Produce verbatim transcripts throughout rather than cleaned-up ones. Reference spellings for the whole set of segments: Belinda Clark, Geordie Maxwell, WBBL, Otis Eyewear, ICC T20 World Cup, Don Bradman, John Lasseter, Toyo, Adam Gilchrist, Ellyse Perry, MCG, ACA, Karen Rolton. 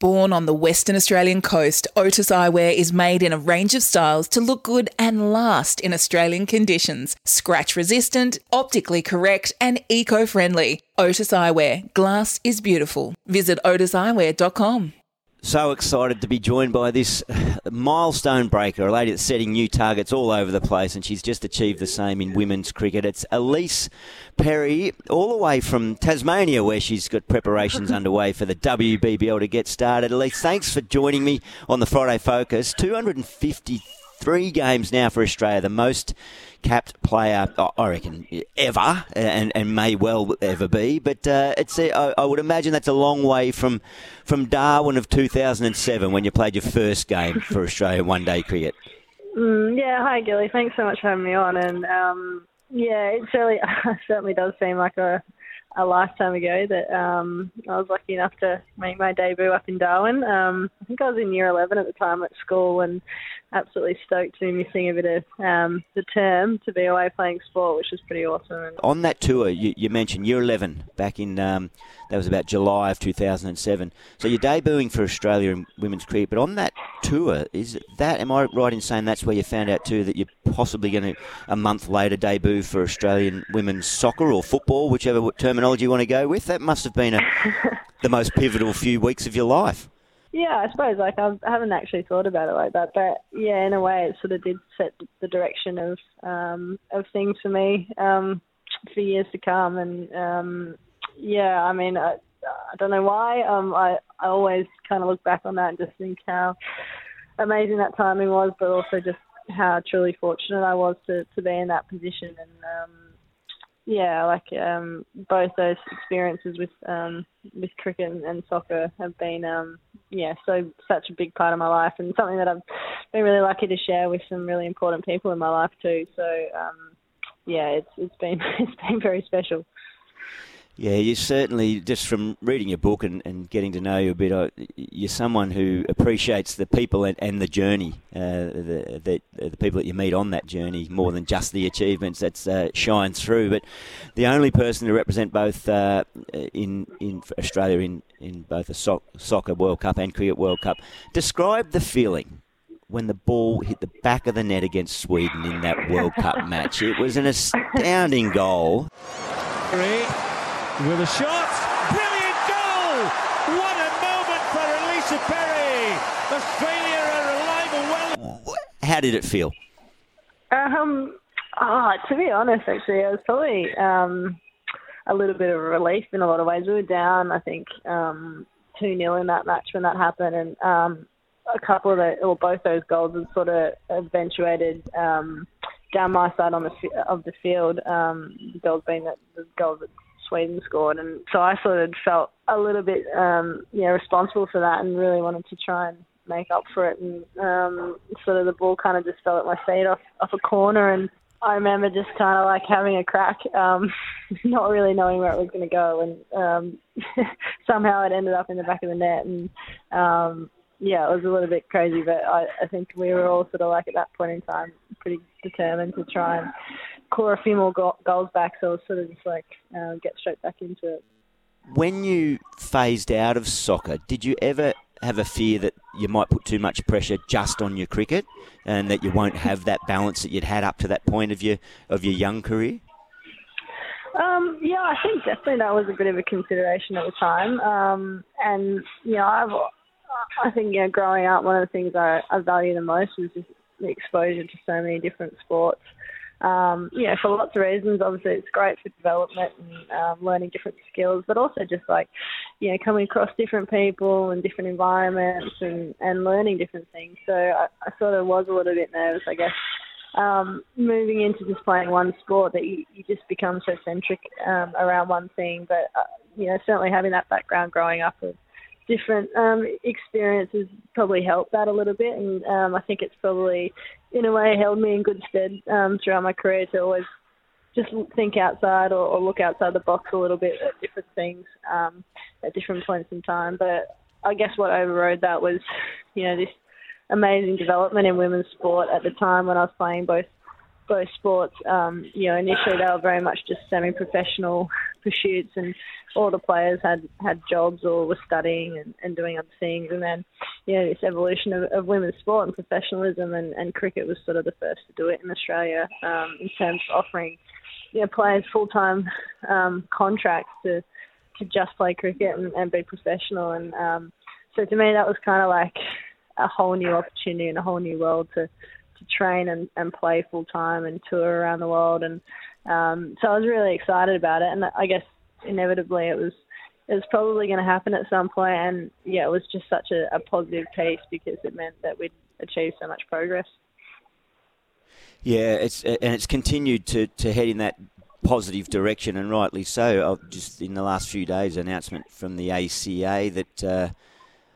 Born on the Western Australian coast, Otis Eyewear is made in a range of styles to look good and last in Australian conditions. Scratch resistant, optically correct and eco-friendly. Otis Eyewear. Glass is beautiful. Visit otis eyewear dot com. So excited to be joined by this milestone breaker, a lady that's setting new targets all over the place, and she's just achieved the same in women's cricket. It's Ellyse Perry, all the way from Tasmania, where she's got preparations underway for the W B B L to get started. Ellyse, thanks for joining me on the Friday Focus. two hundred fifty-three games now for Australia, the most capped player, I reckon, ever, and, and may well ever be. But uh, it's a, I, I would imagine that's a long way from, from Darwin of two thousand seven, when you played your first game for Australia one-day cricket. Mm, yeah, hi, Gilly. Thanks so much for having me on. And um, yeah, it certainly, certainly does seem like a, a lifetime ago that um, I was lucky enough to make my debut up in Darwin. Um, I think I was in year eleven at the time at school, and absolutely stoked to be missing a bit of um, the term to be away playing sport, which was pretty awesome. On that tour, you, you mentioned year eleven back in, um, that was about July of two thousand seven. So you're debuting for Australia in women's cricket, but on that tour, is that, am I right in saying that's where you found out too that you're possibly going to, a month later, debut for Australian women's soccer or football, whichever terminology you want to go with? That must have been a, the most pivotal few weeks of your life. Yeah, I suppose, like, I haven't actually thought about it like that, but yeah, in a way it sort of did set the direction of um, of things for me um, for years to come. And um, yeah, I mean, I, I don't know why. Um, I, I always kind of look back on that and just think how amazing that timing was, but also just how truly fortunate I was to, to be in that position. And um, yeah, like um, both those experiences with um, with cricket and, and soccer have been um, yeah so such a big part of my life, and something that I've been really lucky to share with some really important people in my life too. So um, yeah, it's it's been it's been very special. Yeah, you certainly, just from reading your book and, and getting to know you a bit, you're someone who appreciates the people and, and the journey, uh, the, the the people that you meet on that journey, more than just the achievements that uh, shine through. But the only person to represent both uh, in in Australia in, in both a soc- soccer World Cup and cricket World Cup. Describe the feeling when the ball hit the back of the net against Sweden in that World Cup match. It was an astounding goal. Three. With a shot, brilliant goal! What a moment for Ellyse Perry! Australia are alive and well. How did it feel? Um, oh, to be honest, actually, it was probably um, a little bit of a relief in a lot of ways. We were down, I think, um, two nil in that match when that happened, and um, a couple of the, or both those goals had sort of eventuated um, down my side on the of the field. Um, the goals being that the goal that Sweden scored, and so I sort of felt a little bit um, yeah, responsible for that, and really wanted to try and make up for it. And um, sort of the ball kind of just fell at my feet off, off a corner, and I remember just kind of like having a crack, um, not really knowing where it was going to go, and um, somehow it ended up in the back of the net. And um, yeah, it was a little bit crazy, but I, I think we were all sort of like at that point in time pretty determined to try and score a few more go- goals back, so it was sort of just like uh, get straight back into it. When you phased out of soccer, did you ever have a fear that you might put too much pressure just on your cricket, and that you won't have that balance that you'd had up to that point of your of your young career? Um, yeah, I think definitely that was a bit of a consideration at the time, um, and you know, I've I think you know, growing up, one of the things I, I value the most was just the exposure to so many different sports. um, you know, for lots of reasons. Obviously, it's great for development and um, learning different skills, but also just like, you know, coming across different people and different environments and, and learning different things. So I, I sort of was a little bit nervous, I guess. Um, moving into just playing one sport, that you, you just become so centric um, around one thing. But, uh, you know, certainly having that background growing up of different um, experiences probably helped that a little bit. And um, I think it's probably, in a way, held me in good stead um, throughout my career to always just think outside or, or look outside the box a little bit at different things um, at different points in time. But I guess what overrode that was, you know, this amazing development in women's sport at the time when I was playing both both sports. Um, you know, initially they were very much just semi-professional pursuits, and all the players had, had jobs or were studying and, and doing other things. And then, you know, this evolution of, of women's sport and professionalism, and, and cricket was sort of the first to do it in Australia um, in terms of offering, you know, players full-time um, contracts to to just play cricket and, and be professional. And um, so to me that was kind of like a whole new opportunity and a whole new world to, to train and, and play full time and tour around the world. And um, so I was really excited about it. And I guess inevitably it was it was probably going to happen at some point. And yeah, it was just such a, a positive piece because it meant that we'd achieved so much progress. Yeah, it's and it's continued to, to head in that positive direction, and rightly so. I've just in the last few days, announcement from the A C A that. Uh,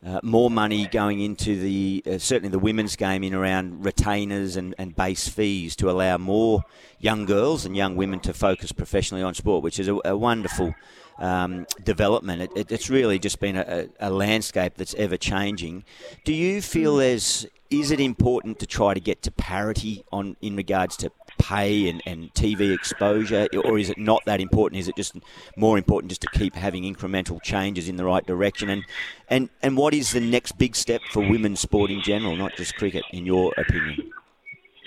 Uh, more money going into the uh, certainly the women's game in around retainers and, and base fees to allow more young girls and young women to focus professionally on sport, which is a, a wonderful um, development. It, it, it's really just been a, a landscape that's ever changing. Do you feel there's is it important to try to get to parity on in regards to pay and, and T V exposure, or is it not that important? Is it just more important just to keep having incremental changes in the right direction? And and, and what is the next big step for women's sport in general, not just cricket, in your opinion?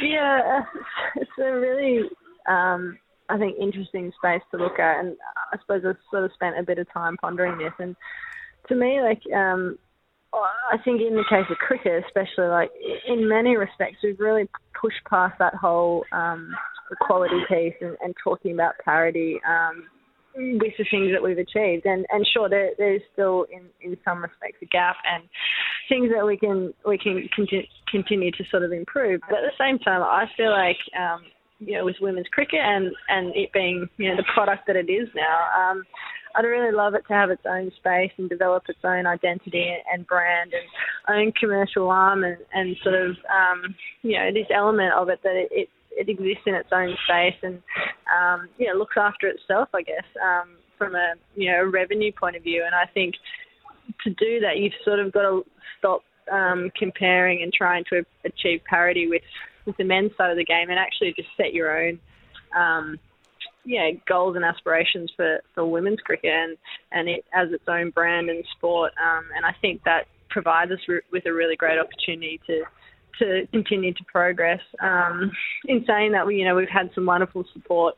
Yeah, it's a really, um, I think, interesting space to look at, and I suppose I've sort of spent a bit of time pondering this. And to me, like, um, I think in the case of cricket especially, like, in many respects, we've really push past that whole um, equality piece and, and talking about parity um, with the things that we've achieved. And, and sure, there, there's still, in, in some respects, a gap and things that we can we can conti- continue to sort of improve. But at the same time, I feel like, um, you know, with women's cricket and, and it being, you know, the product that it is now, um, I'd really love it to have its own space and develop its own identity and brand and own commercial arm and, and sort of, um, you know, this element of it that it, it, it exists in its own space and, um, you know, looks after itself, I guess, um, from a, you know, revenue point of view. And I think to do that, you've sort of got to stop um, comparing and trying to achieve parity with, with the men's side of the game and actually just set your own um yeah, goals and aspirations for, for women's cricket and, and it as its own brand and sport. Um, and I think that provides us re- with a really great opportunity to to continue to progress. Um, in saying that, we you know, we've had some wonderful support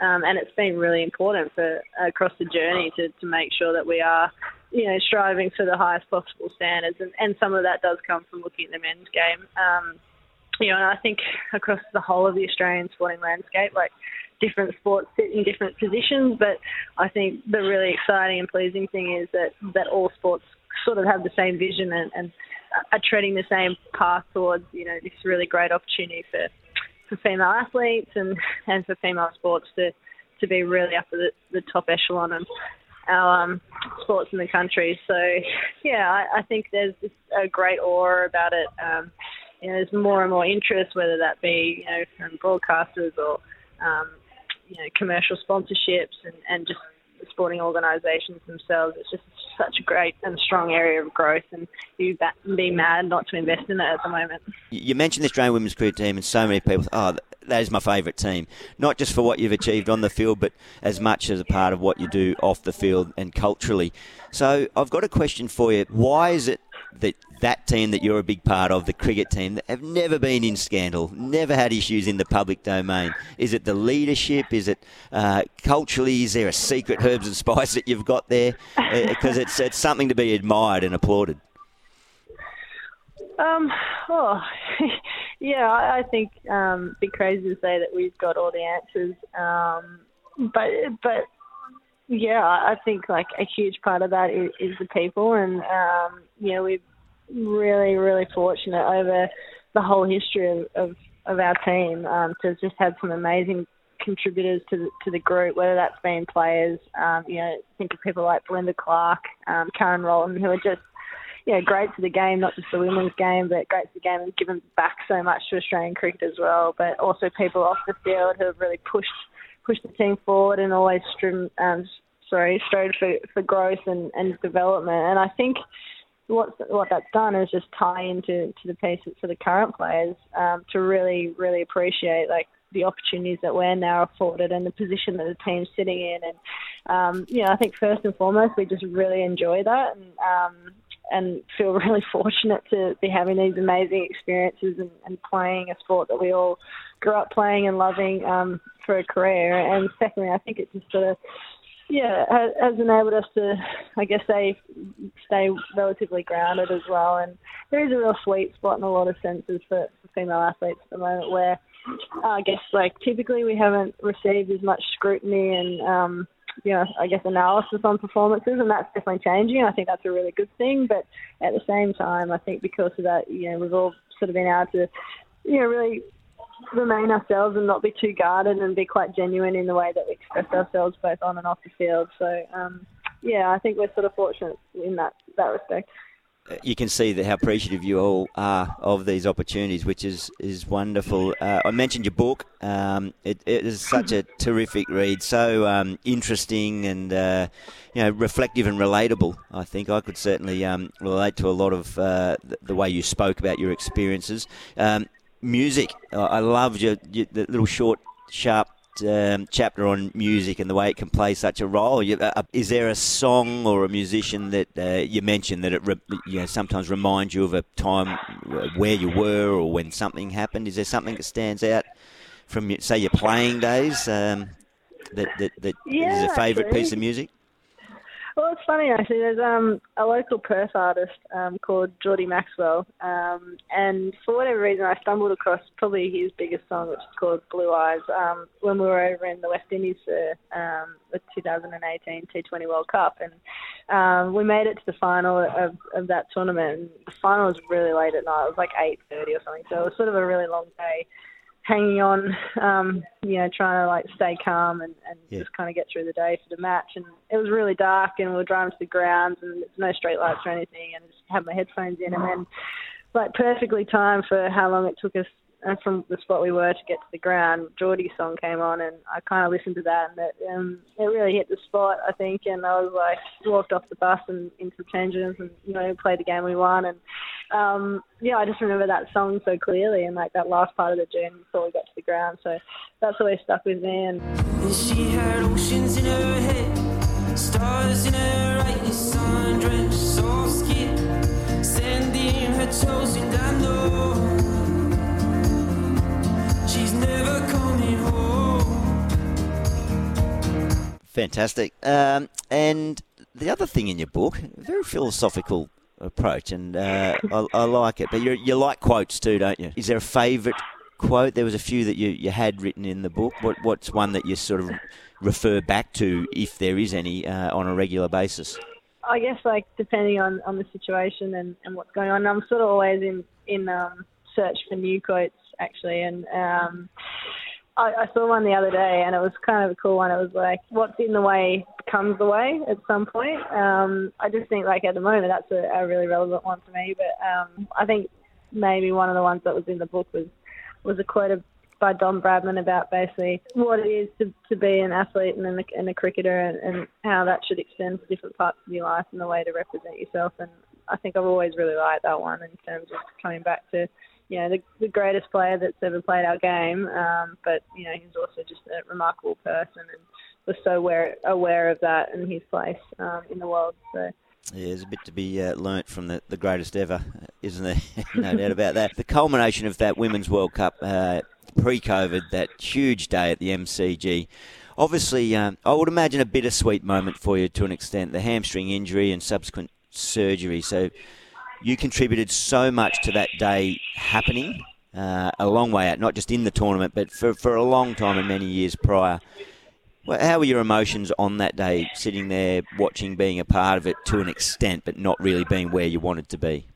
um, and it's been really important for uh, across the journey to, to make sure that we are, you know, striving for the highest possible standards. And, and some of that does come from looking at the men's game. Um, you know, and I think across the whole of the Australian sporting landscape, like, different sports sit in different positions, but I think the really exciting and pleasing thing is that, that all sports sort of have the same vision and, and are treading the same path towards, you know, this really great opportunity for, for female athletes and, and for female sports to, to be really up at the, the top echelon of our um, sports in the country. So, yeah, I, I think there's just a great aura about it. Um, you know, there's more and more interest, whether that be, you know, from broadcasters or um, you know, commercial sponsorships and, and just sporting organisations themselves. It's just such a great and strong area of growth, and you'd be mad not to invest in it at the moment. You mentioned the Australian women's cricket team, and so many people, oh, that is my favourite team, not just for what you've achieved on the field, but as much as a part of what you do off the field and culturally. So I've got a question for you. Why is it that that team that you're a big part of, the cricket team, that have never been in scandal, never had issues in the public domain? Is it the leadership? Is it uh, culturally? Is there a secret herbs and spice that you've got there? Because uh, it's it's something to be admired and applauded. Um, oh, Yeah, I think um, it'd be crazy to say that we've got all the answers. Um, but but yeah, I think like a huge part of that is, is the people, and um, you know, we've really really fortunate over the whole history of of, of our team um, to just have some amazing contributors to the, to the group, whether that's been players, um, you know, think of people like Belinda Clark, um, Karen Rolton, who are just, you know, great for the game, not just the women's game, but great for the game and given back so much to Australian cricket as well. But also people off the field who have really pushed pushed the team forward and always striven, um, sorry, strove for, for growth and, and development. And I think what what that's done is just tie into to the piece for the current players um, to really really appreciate like the opportunities that we're now afforded and the position that the team's sitting in. And, um, you know, I think first and foremost, we just really enjoy that and um, and feel really fortunate to be having these amazing experiences and, and playing a sport that we all grew up playing and loving um, for a career. And secondly, I think it just sort of, yeah, has enabled us to, I guess, stay, stay relatively grounded as well. And there is a real sweet spot in a lot of senses for, for female athletes at the moment where, I guess, like, typically we haven't received as much scrutiny and, um, you know, I guess analysis on performances, and that's definitely changing. I think that's a really good thing. But at the same time, I think because of that, you know, we've all sort of been able to, you know, really remain ourselves and not be too guarded and be quite genuine in the way that we express ourselves both on and off the field. So, um, yeah, I think we're sort of fortunate in that, that respect. You can see that how appreciative you all are of these opportunities, which is is wonderful. Uh, I mentioned your book. Um, it, it is such a terrific read, so um, interesting and uh, you know, reflective and relatable. I think I could certainly um, relate to a lot of uh, the way you spoke about your experiences. Um, music, I loved your, your the little short, sharp um, chapter on music and the way it can play such a role. You, uh, is there a song or a musician that uh, you mentioned that it re- you know, sometimes reminds you of a time where you were or when something happened? Is there something that stands out from, say, your playing days um, that, that, that yeah, is a favourite piece of music? Well, it's funny, actually. There's um, a local Perth artist um, called Geordie Maxwell, um, and for whatever reason, I stumbled across probably his biggest song, which is called Blue Eyes, um, when we were over in the West Indies for um, the twenty eighteen T twenty World Cup. And um, we made it to the final of, of that tournament. And the final was really late at night. It was like eight thirty or something, so it was sort of a really long day. Hanging on, um, you know, trying to like stay calm and, and yeah. just kind of get through the day for the match. And it was really dark, and we were driving to the grounds, and there's no street lights or anything. And I just had my headphones in, and then like perfectly timed for how long it took us from the spot we were to get to the ground. Geordie's song came on, and I kind of listened to that, and it, um, it really hit the spot, I think. And I was like, walked off the bus and into the change rooms, and you know, played the game we won, and. Um, yeah, I just remember that song so clearly, and like that last part of the journey before we got to the ground. So that's always stuck with me. And, and she had oceans in her head, stars in her eyes, sun-drenched, soft skin, sand in her toes, and I know she's never coming home. Fantastic. Um, and the other thing in your book, very philosophical approach, and uh, I, I like it. But you you like quotes too, don't you? Is there a favourite quote? There was a few that you, you had written in the book. What what's one that you sort of refer back to, if there is any, uh, on a regular basis? I guess like depending on, on the situation and, and what's going on. I'm sort of always in in um, search for new quotes actually, and um, I, I saw one the other day, and it was kind of a cool one. It was like, "What's in the way comes the way." At some point, um, I just think like at the moment that's a, a really relevant one for me. But um, I think maybe one of the ones that was in the book was was a quote by Don Bradman about basically what it is to, to be an athlete and a, and a cricketer, and, and how that should extend to different parts of your life and the way to represent yourself. And I think I've always really liked that one in terms of coming back to, you know, the, the greatest player that's ever played our game, um, but you know, he's also just a remarkable person and was so aware, aware of that and his place um, in the world. So yeah, there's a bit to be uh, learnt from the, the greatest ever, isn't there? No doubt about that. The culmination of that Women's World Cup uh, pre-COVID, that huge day at the M C G. Obviously, um, I would imagine a bittersweet moment for you to an extent, the hamstring injury and subsequent surgery. So you contributed so much to that day happening. uh, a long way out, not just in the tournament, but for, for a long time and many years prior. Well, how were your emotions on that day, sitting there, watching, being a part of it to an extent, but not really being where you wanted to be?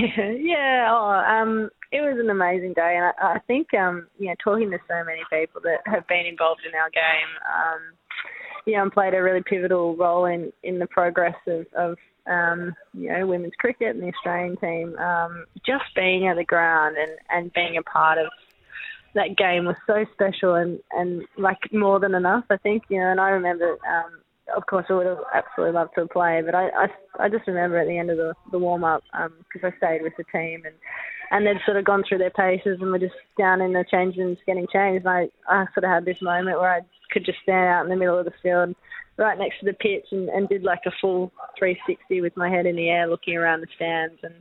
yeah, oh, um, it was an amazing day, and I, I think, um, you know, talking to so many people that have been involved in our game, um, you know, and played a really pivotal role in, in the progress of, of um, you know, women's cricket and the Australian team. Um, just being at the ground and, and being a part of that game was so special and, and like more than enough, I think, you know, and I remember, um, of course, I would have absolutely loved to play, but I, I, I just remember at the end of the, the warm-up, because um, I stayed with the team and, and they'd sort of gone through their paces and were just down in the change rooms getting changed. And I, I sort of had this moment where I could just stand out in the middle of the field right next to the pitch and, and did like a full three sixty with my head in the air looking around the stands, and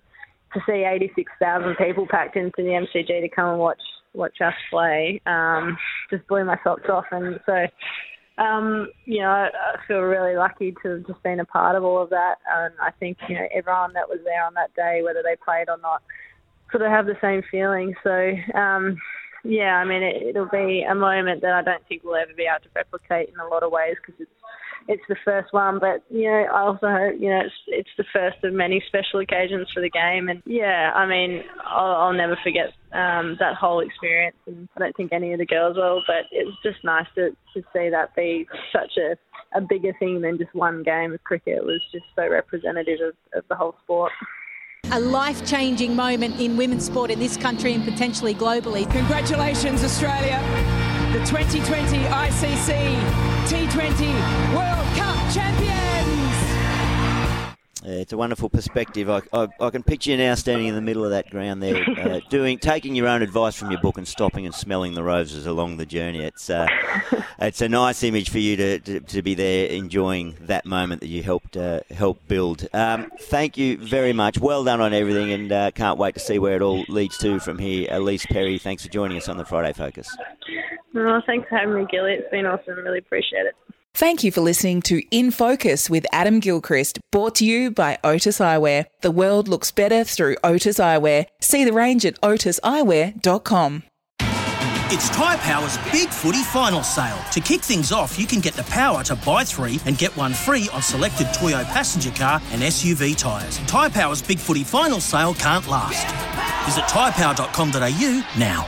to see eighty-six thousand people packed into the M C G to come and watch watch us play um, just blew my socks off. And so... Um, you know, I feel really lucky to have just been a part of all of that. And I think, you know, everyone that was there on that day, whether they played or not, sort of have the same feeling. So, um, yeah, I mean, it, it'll be a moment that I don't think we'll ever be able to replicate in a lot of ways because it's, it's the first one. But, you know, I also hope, you know, it's, it's the first of many special occasions for the game. And, yeah, I mean, I'll, I'll never forget um, that whole experience. And I don't think any of the girls will, but it's just nice to, to see that be such a, a bigger thing than just one game of cricket. It was just so representative of, of the whole sport. A life-changing moment in women's sport in this country and potentially globally. Congratulations, Australia. The twenty twenty I C C T twenty World Cup champions. Yeah, it's a wonderful perspective. I, I, I can picture you now standing in the middle of that ground there, uh, doing, taking your own advice from your book and stopping and smelling the roses along the journey. It's uh, it's a nice image for you to, to, to be there enjoying that moment that you helped uh, help build. Um, thank you very much. Well done on everything, and uh, can't wait to see where it all leads to from here. Ellyse Perry, thanks for joining us on the Friday Focus. Oh, thanks for having me, Gilly. It's been awesome. Really appreciate it. Thank you for listening to In Focus with Adam Gilchrist, brought to you by Otis Eyewear. The world looks better through Otis Eyewear. See the range at otis eyewear dot com. It's Tyre Power's Big Footy Final Sale. To kick things off, you can get the power to buy three and get one free on selected Toyo passenger car and S U V tyres. Tyre Power's Big Footy Final Sale can't last. Visit tyre power dot com dot a u now.